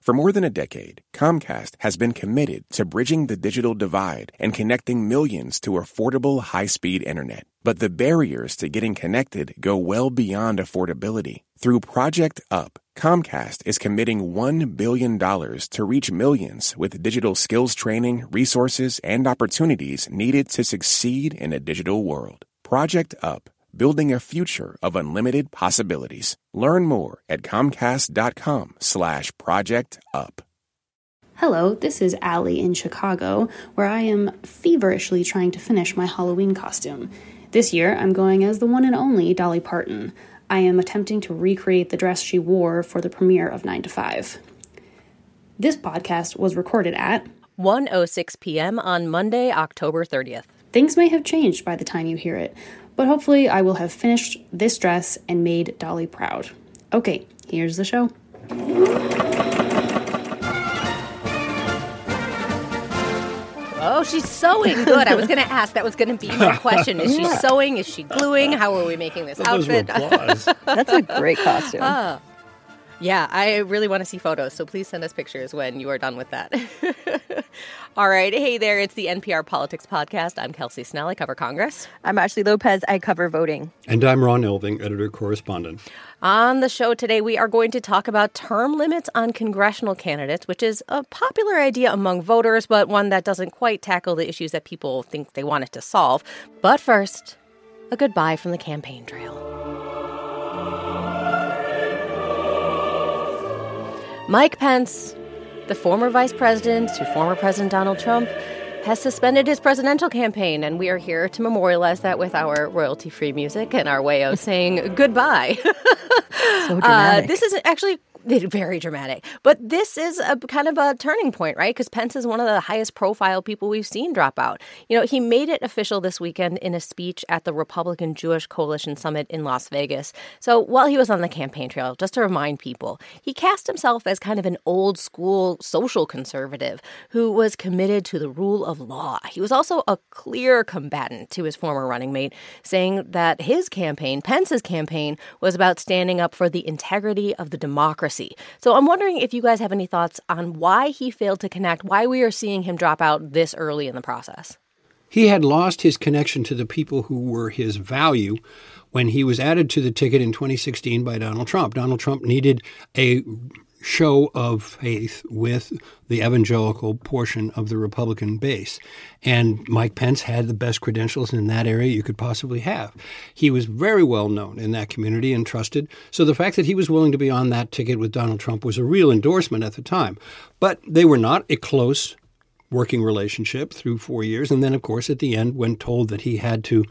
For more than a decade, Comcast has been committed to bridging the digital divide and connecting millions to affordable high-speed internet. But the barriers to getting connected go well beyond affordability. Through Project Up, Comcast is committing $1 billion to reach millions with digital skills training, resources, and opportunities needed to succeed in a digital world. Project Up, building a future of unlimited possibilities. Learn more at comcast.com/projectup. Hello, this is Allie in Chicago, where I am feverishly trying to finish my Halloween costume. This year, I'm going as the one and only Dolly Parton. I am attempting to recreate the dress she wore for the premiere of 9 to 5. This podcast was recorded at 1:06 p.m. on Monday, October 30th. Things may have changed by the time you hear it, but hopefully I will have finished this dress and made Dolly proud. Okay, here's the show. Oh, she's sewing. Good. I was going to ask. That was going to be my question. Is she sewing? Is she gluing? How are we making this outfit? That's a great costume. Yeah, I really want to see photos, so please send us pictures when you are done with that. All right. Hey there. It's the NPR Politics Podcast. I'm Kelsey Snell. I cover Congress. I'm Ashley Lopez. I cover voting. And I'm Ron Elving, editor-correspondent. On the show today, we are going to talk about term limits on congressional candidates, which is a popular idea among voters, but one that doesn't quite tackle the issues that people think they want it to solve. But first, a goodbye from the campaign trail. Mike Pence, the former vice president to former President Donald Trump, has suspended his presidential campaign, and we are here to memorialize that with our royalty-free music and our way of saying goodbye. So dramatic. This is actually very dramatic, but this is a kind of a turning point, right? Because Pence is one of the highest profile people we've seen drop out. You know, he made it official this weekend in a speech at the Republican Jewish Coalition Summit in Las Vegas. So while he was on the campaign trail, just to remind people, he cast himself as kind of an old school social conservative who was committed to the rule of law. He was also a clear combatant to his former running mate, saying that his campaign, Pence's campaign, was about standing up for the integrity of the democracy. So I'm wondering if you guys have any thoughts on why he failed to connect, why we are seeing him drop out this early in the process. He had lost his connection to the people who were his value when he was added to the ticket in 2016 by Donald Trump. Donald Trump needed a show of faith with the evangelical portion of the Republican base. And Mike Pence had the best credentials in that area you could possibly have. He was very well known in that community and trusted. So the fact that he was willing to be on that ticket with Donald Trump was a real endorsement at the time. But they were not a close working relationship through 4 years. And then, of course, at the end, when told that he had to,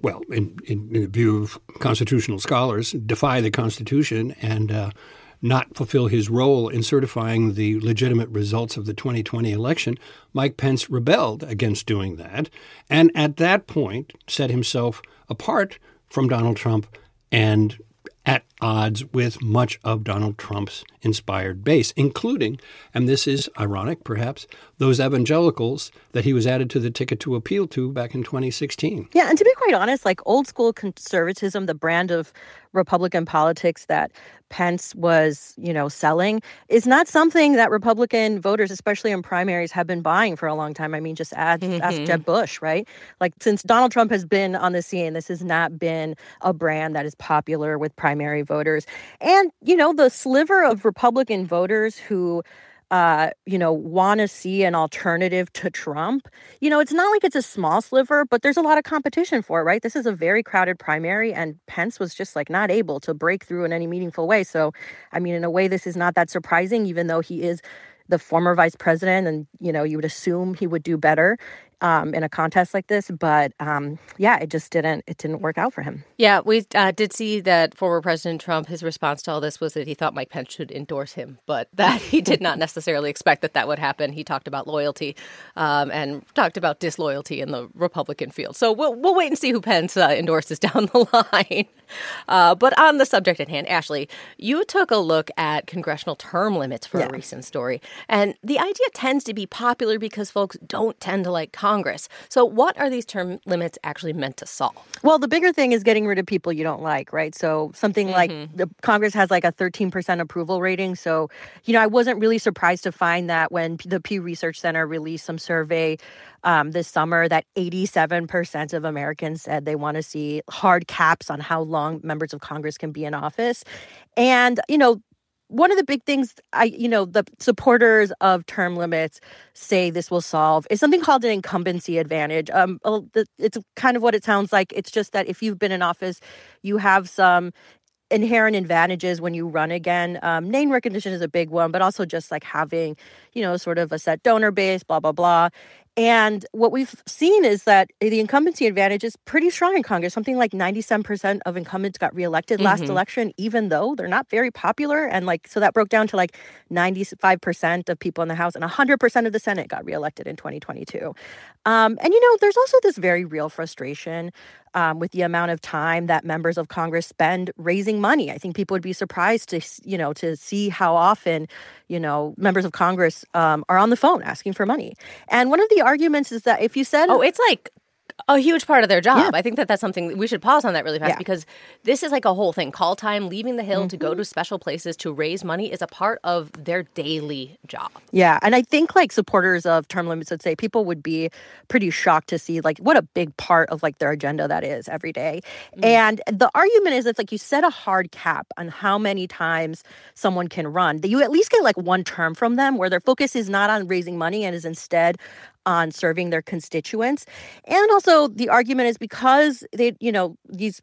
well, in the view of constitutional scholars, defy the Constitution and not fulfill his role in certifying the legitimate results of the 2020 election, Mike Pence rebelled against doing that, and at that point set himself apart from Donald Trump and at odds with much of Donald Trump's inspired base, including, and this is ironic perhaps, those evangelicals that he was added to the ticket to appeal to back in 2016. Yeah, and to be quite honest, like old school conservatism, the brand of Republican politics that Pence was, you know, selling is not something that Republican voters, especially in primaries, have been buying for a long time. I mean, just ask Jeb Bush, right? Like since Donald Trump has been on the scene, this has not been a brand that is popular with primary voters. And, you know, the sliver of Republican voters who want to see an alternative to Trump. You know, it's not like it's a small sliver, but there's a lot of competition for it, right? This is a very crowded primary, and Pence was just like not able to break through in any meaningful way. So, I mean, in a way, this is not that surprising, even though he is the former vice president and, you know, you would assume he would do better in a contest like this. But yeah, it didn't work out for him. Yeah, we did see that former President Trump, his response to all this was that he thought Mike Pence should endorse him, but that he did not necessarily expect that would happen. He talked about loyalty and talked about disloyalty in the Republican field. So we'll wait and see who Pence endorses down the line. But on the subject at hand, Ashley, you took a look at congressional term limits for a recent story. And the idea tends to be popular because folks don't tend to like Congress. So what are these term limits actually meant to solve? Well, the bigger thing is getting rid of people you don't like, right? So something like the Congress has like a 13% approval rating. So, I wasn't really surprised to find that when the Pew Research Center released some survey this summer that 87% of Americans said they want to see hard caps on how long members of Congress can be in office. And, one of the big things the supporters of term limits say this will solve is something called an incumbency advantage. It's kind of what it sounds like. It's just that if you've been in office, you have some inherent advantages when you run again. Name recognition is a big one, but also just like having, sort of a set donor base, blah, blah, blah. And what we've seen is that the incumbency advantage is pretty strong in Congress. Something like 97% of incumbents got reelected last election, even though they're not very popular. And so that broke down to 95% of people in the House and 100% of the Senate got reelected in 2022. And there's also this very real frustration with the amount of time that members of Congress spend raising money. I think people would be surprised to see how often, members of Congress are on the phone asking for money. And one of the arguments is that if you said... Oh, it's like a huge part of their job. Yeah. I think that's something we should pause on that really fast because this is like a whole thing. Call time, leaving the Hill to go to special places to raise money is a part of their daily job. Yeah. And I think supporters of term limits would say people would be pretty shocked to see what a big part of their agenda that is every day. And the argument is it's you set a hard cap on how many times someone can run. You at least get one term from them where their focus is not on raising money and is instead on serving their constituents. And also the argument is because they, these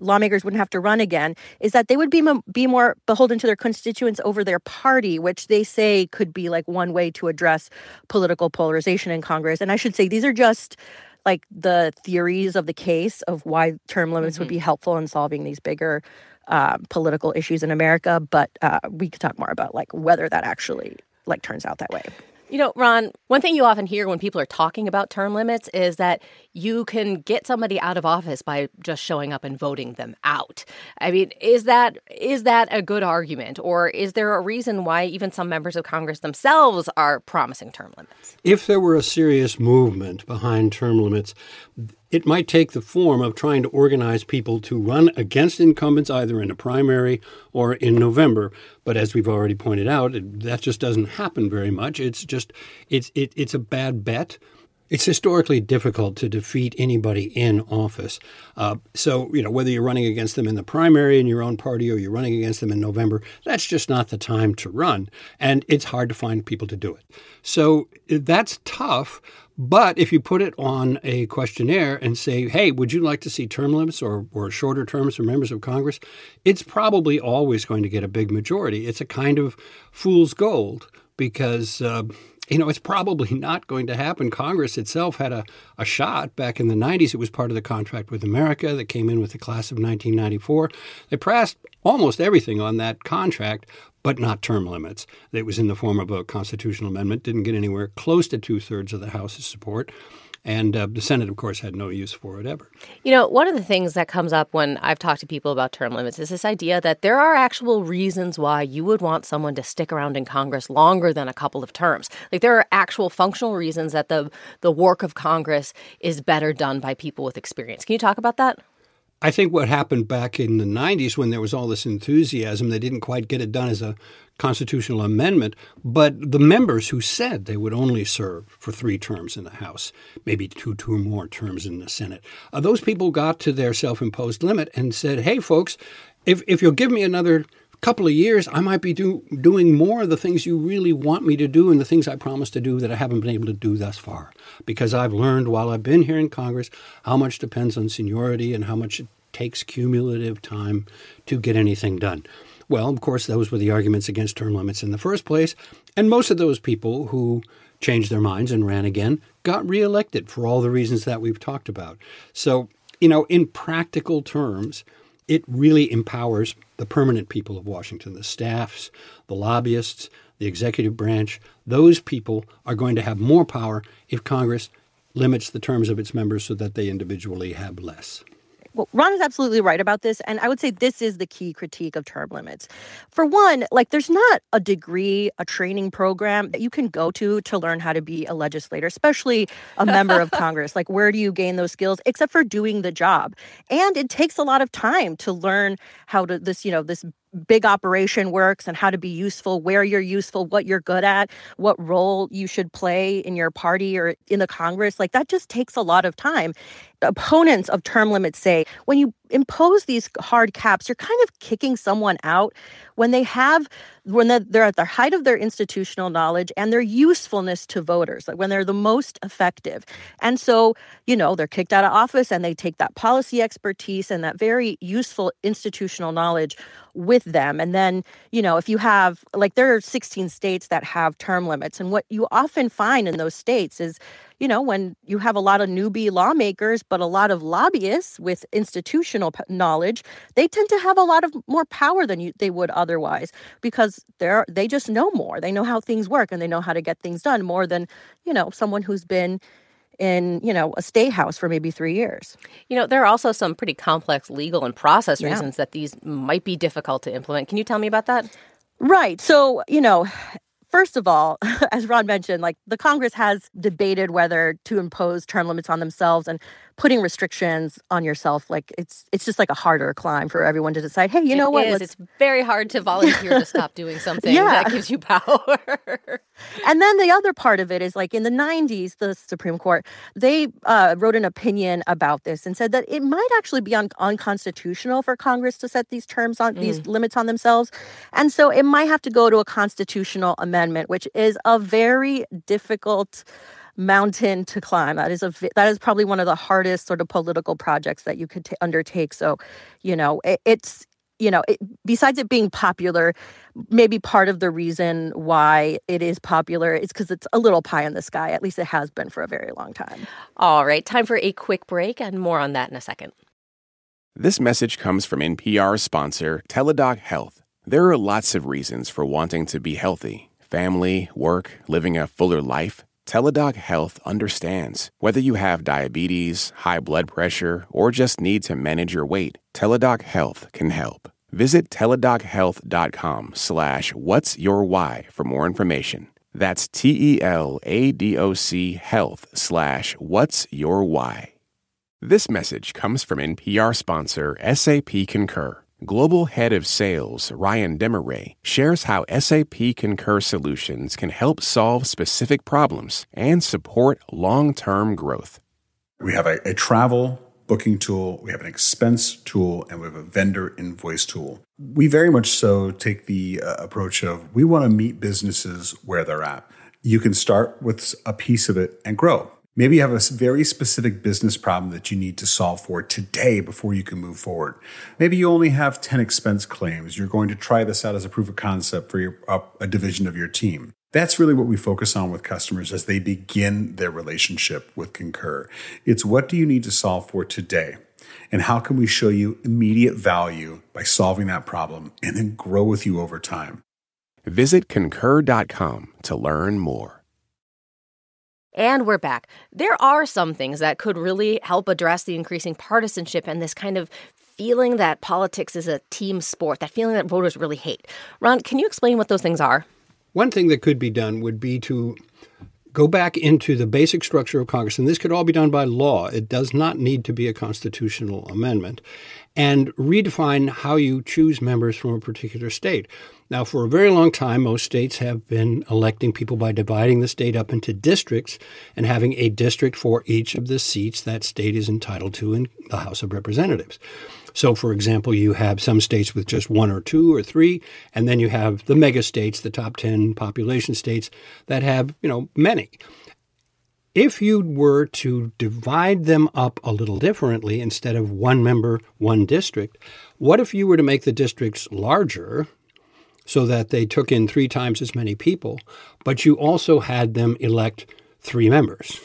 lawmakers wouldn't have to run again, is that they would be more beholden to their constituents over their party, which they say could be one way to address political polarization in Congress. And I should say these are just the theories of the case of why term limits would be helpful in solving these bigger political issues in America. But we could talk more about whether that actually turns out that way. Ron, one thing you often hear when people are talking about term limits is that you can get somebody out of office by just showing up and voting them out. I mean, is that a good argument, or is there a reason why even some members of Congress themselves are promising term limits? If there were a serious movement behind term limits, it might take the form of trying to organize people to run against incumbents either in a primary or in November. But as we've already pointed out, that just doesn't happen very much. It's just it's a bad bet. It's historically difficult to defeat anybody in office. So, whether you're running against them in the primary in your own party or you're running against them in November, that's just not the time to run. And it's hard to find people to do it. So that's tough. But if you put it on a questionnaire and say, hey, would you like to see term limits or shorter terms for members of Congress? It's probably always going to get a big majority. It's a kind of fool's gold because... it's probably not going to happen. Congress itself had a shot back in the 90s. It was part of the Contract with America that came in with the class of 1994. They passed almost everything on that contract, but not term limits. It was in the form of a constitutional amendment, didn't get anywhere close to two-thirds of the House's support. And the Senate, of course, had no use for it ever. One of the things that comes up when I've talked to people about term limits is this idea that there are actual reasons why you would want someone to stick around in Congress longer than a couple of terms. There are actual functional reasons that the work of Congress is better done by people with experience. Can you talk about that? I think what happened back in the 90s when there was all this enthusiasm, they didn't quite get it done as a constitutional amendment, but the members who said they would only serve for 3 terms in the House, maybe two more terms in the Senate, those people got to their self-imposed limit and said, hey, folks, if you'll give me another couple of years, I might be doing more of the things you really want me to do and the things I promised to do that I haven't been able to do thus far. Because I've learned while I've been here in Congress how much depends on seniority and how much it takes cumulative time to get anything done. Well, of course, those were the arguments against term limits in the first place. And most of those people who changed their minds and ran again, got reelected for all the reasons that we've talked about. So, you know, in practical terms, it really empowers the permanent people of Washington, the staffs, the lobbyists, the executive branch. Those people are going to have more power if Congress limits the terms of its members so that they individually have less. Well, Ron is absolutely right about this, and I would say this is the key critique of term limits. For one, like, there's not a degree, a training program that you can go to learn how to be a legislator, especially a member of Congress. Like, where do you gain those skills except for doing the job? And it takes a lot of time to learn how to this big operation works and how to be useful, where you're useful, what you're good at, what role you should play in your party or in the Congress. Like, that just takes a lot of time. Opponents of term limits say when you impose these hard caps, you're kind of kicking someone out when they're at the height of their institutional knowledge and their usefulness to voters, like when they're the most effective. And so, they're kicked out of office and they take that policy expertise and that very useful institutional knowledge with them. And then, if you have, like, there are 16 states that have term limits. And what you often find in those states is, when you have a lot of newbie lawmakers, but a lot of lobbyists with institutional knowledge, they tend to have a lot of more power than they would otherwise, because they just know more. They know how things work and they know how to get things done more than, someone who's been in, a stay house for maybe 3 years. There are also some pretty complex legal and process reasons that these might be difficult to implement. Can you tell me about that? Right. So, first of all, as Ron mentioned, like, the Congress has debated whether to impose term limits on themselves, and putting restrictions on yourself, like, it's just like a harder climb for everyone to decide, hey, you know what? It's very hard to volunteer to stop doing something that gives you power. And then the other part of it is, like, in the 90s, the Supreme Court, they wrote an opinion about this and said that it might actually be unconstitutional for Congress to set these terms on these limits on themselves. And so it might have to go to a constitutional amendment, which is a very difficult mountain to climb. That is probably one of the hardest sort of political projects that you could undertake. So, besides it being popular, maybe part of the reason why it is popular is because it's a little pie in the sky. At least it has been for a very long time. All right, time for a quick break, and more on that in a second. This message comes from NPR sponsor Teladoc Health. There are lots of reasons for wanting to be healthy: family, work, living a fuller life. Teladoc Health understands. Whether you have diabetes, high blood pressure, or just need to manage your weight, Teladoc Health can help. Visit teladochealth.com/whatsyourwhy for more information. That's TELADOC Health/whatsyourwhy. This message comes from NPR sponsor SAP Concur. Global Head of Sales Ryan Demaray shares how SAP Concur solutions can help solve specific problems and support long-term growth. We have a travel booking tool, we have an expense tool, and we have a vendor invoice tool. We very much so take the approach of, we want to meet businesses where they're at. You can start with a piece of it and grow. Maybe you have a very specific business problem that you need to solve for today before you can move forward. Maybe you only have 10 expense claims. You're going to try this out as a proof of concept for a division of your team. That's really what we focus on with customers as they begin their relationship with Concur. It's, what do you need to solve for today? And how can we show you immediate value by solving that problem and then grow with you over time? Visit concur.com to learn more. And we're back. There are some things that could really help address the increasing partisanship and this kind of feeling that politics is a team sport, that feeling that voters really hate. Ron, can you explain what those things are? One thing that could be done would be to go back into the basic structure of Congress, and this could all be done by law. It does not need to be a constitutional amendment, and redefine how you choose members from a particular state. Now, for a very long time, most states have been electing people by dividing the state up into districts and having a district for each of the seats that state is entitled to in the House of Representatives. So, for example, you have some states with just one or two or three, and then you have the mega states, the top 10 population states that have, many. If you were to divide them up a little differently, instead of one member, one district, what if you were to make the districts larger so that they took in 3 times as many people, but you also had them elect 3 members.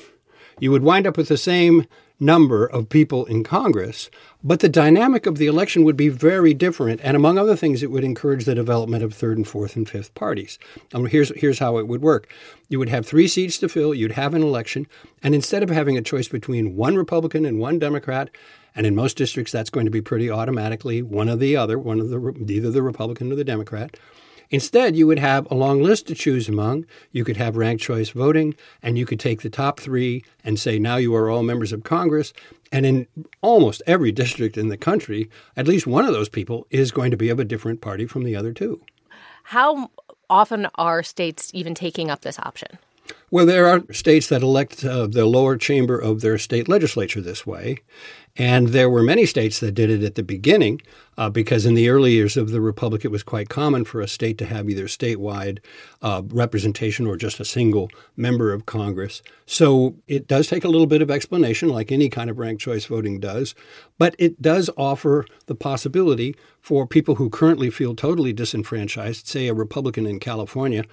You would wind up with the same number of people in Congress, but the dynamic of the election would be very different. And among other things, it would encourage the development of 3rd and 4th and 5th parties. And here's how it would work. You would have 3 seats to fill. You'd have an election. And instead of having a choice between 1 Republican and 1 Democrat, and in most districts, that's going to be pretty automatically one or the other, either the Republican or the Democrat. Instead, you would have a long list to choose among. You could have ranked choice voting, and you could take the top 3 and say, now you are all members of Congress. And in almost every district in the country, at least one of those people is going to be of a different party from the other 2. How often are states even taking up this option? Well, there are states that elect the lower chamber of their state legislature this way. And there were many states that did it at the beginning because in the early years of the Republic, it was quite common for a state to have either statewide representation or just a single member of Congress. So it does take a little bit of explanation, like any kind of ranked choice voting does. But it does offer the possibility for people who currently feel totally disenfranchised, say a Republican in California,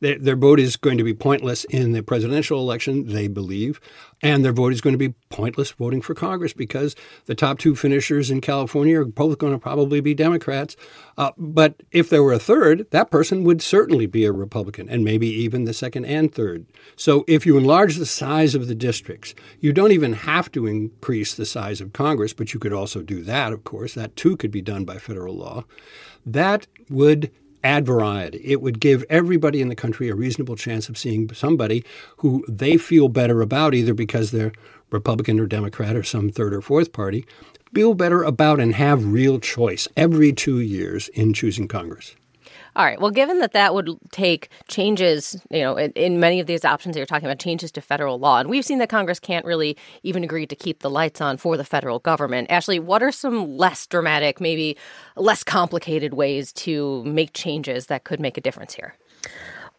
their vote is going to be pointless in the presidential election, they believe, and their vote is going to be pointless voting for Congress, because the top 2 finishers in California are both going to probably be Democrats. But if there were a 3rd, that person would certainly be a Republican, and maybe even the 2nd and 3rd. So if you enlarge the size of the districts, you don't even have to increase the size of Congress, but you could also do that, of course. That, too, could be done by federal law. That would add variety. It would give everybody in the country a reasonable chance of seeing somebody who they feel better about, either because they're Republican or Democrat or some 3rd or 4th party, feel better about and have real choice every 2 years in choosing Congress. All right. Well, given that that would take changes, you know, in many of these options that you're talking about, changes to federal law, and we've seen that Congress can't really even agree to keep the lights on for the federal government. Ashley, what are some less dramatic, maybe less complicated ways to make changes that could make a difference here?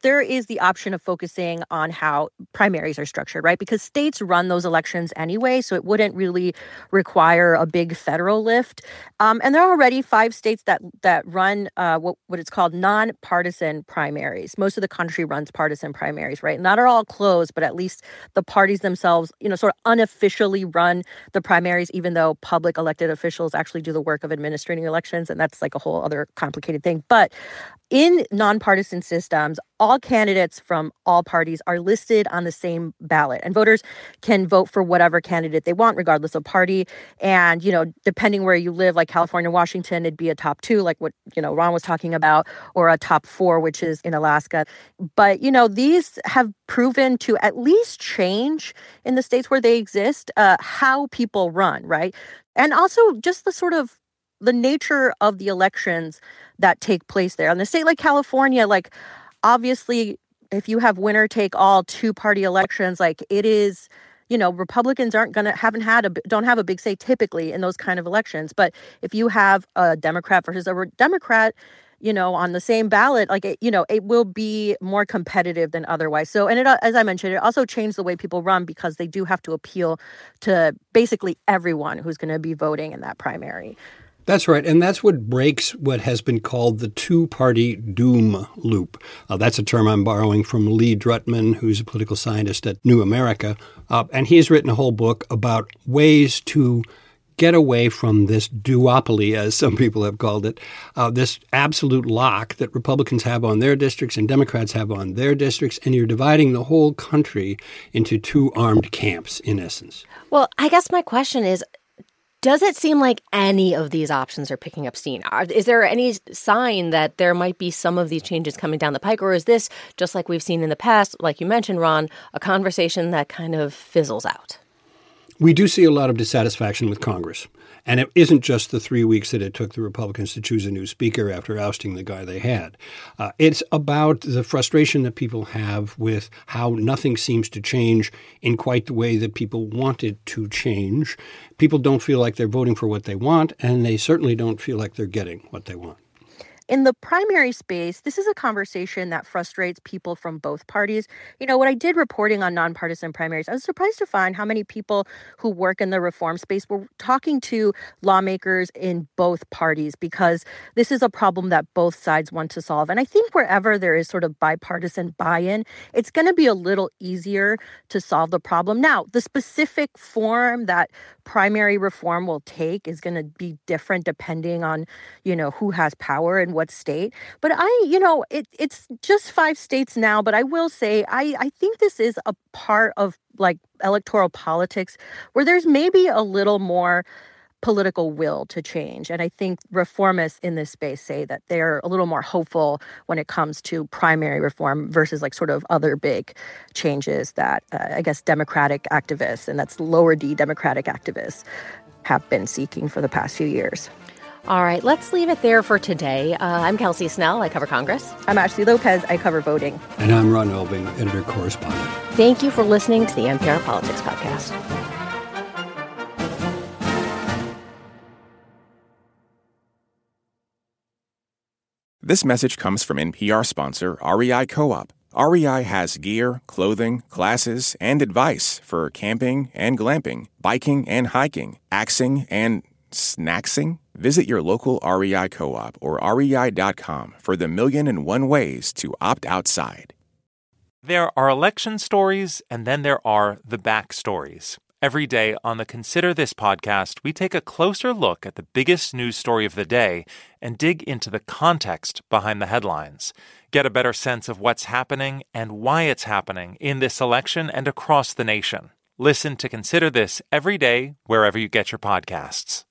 There is the option of focusing on how primaries are structured, right? Because states run those elections anyway, so it wouldn't really require a big federal lift. And there are already 5 states that run what it's called nonpartisan primaries. Most of the country runs partisan primaries, right? Not all closed, but at least the parties themselves, you know, sort of unofficially run the primaries, even though public elected officials actually do the work of administering elections, and that's like a whole other complicated thing. But in nonpartisan systems, all candidates from all parties are listed on the same ballot, and voters can vote for whatever candidate they want, regardless of party. And, you know, depending where you live, like California, Washington, it'd be a top 2, like what, you know, Ron was talking about, or a top 4, which is in Alaska. But, you know, these have proven to at least change in the states where they exist, how people run, right? And also just the sort of the nature of the elections that take place there. In a state like California, like, obviously, if you have winner-take-all 2-party elections, like, it is, you know, Republicans don't have a big say typically in those kind of elections. But if you have a Democrat versus a Democrat, you know, on the same ballot, like, it, you know, it will be more competitive than otherwise. So, and it, as I mentioned, it also changed the way people run because they do have to appeal to basically everyone who's going to be voting in that primary. That's right. And that's what breaks what has been called the 2-party doom loop. That's a term I'm borrowing from Lee Drutman, who's a political scientist at New America. And he's written a whole book about ways to get away from this duopoly, as some people have called it, this absolute lock that Republicans have on their districts and Democrats have on their districts, and you're dividing the whole country into 2 armed camps, in essence. Well, I guess my question is, does it seem like any of these options are picking up steam? Is there any sign that there might be some of these changes coming down the pike? Or is this, just like we've seen in the past, like you mentioned, Ron, a conversation that kind of fizzles out? We do see a lot of dissatisfaction with Congress. And it isn't just the 3 weeks that it took the Republicans to choose a new speaker after ousting the guy they had. It's about the frustration that people have with how nothing seems to change in quite the way that people want it to change. People don't feel like they're voting for what they want, and they certainly don't feel like they're getting what they want. In the primary space, this is a conversation that frustrates people from both parties. You know, when I did reporting on nonpartisan primaries, I was surprised to find how many people who work in the reform space were talking to lawmakers in both parties, because this is a problem that both sides want to solve. And I think wherever there is sort of bipartisan buy-in, it's going to be a little easier to solve the problem. Now, the specific form that primary reform will take is going to be different depending on, you know, who has power and what state. But it's just 5 states now, but I will say I think this is a part of like electoral politics where there's maybe a little more political will to change. And I think reformists in this space say that they're a little more hopeful when it comes to primary reform versus like sort of other big changes that I guess Democratic activists, and that's lower D Democratic activists, have been seeking for the past few years. All right, let's leave it there for today. I'm Kelsey Snell. I cover Congress. I'm Ashley Lopez. I cover voting. And I'm Ron Elving, editor-correspondent. Thank you for listening to the NPR Politics Podcast. This message comes from NPR sponsor REI Co-op. REI has gear, clothing, classes, and advice for camping and glamping, biking and hiking, axing and snacksing. Visit your local REI Co-op or REI.com for the 1,001 ways to opt outside. There are election stories, and then there are the backstories. Every day on the Consider This podcast, we take a closer look at the biggest news story of the day and dig into the context behind the headlines. Get a better sense of what's happening and why it's happening in this election and across the nation. Listen to Consider This every day wherever you get your podcasts.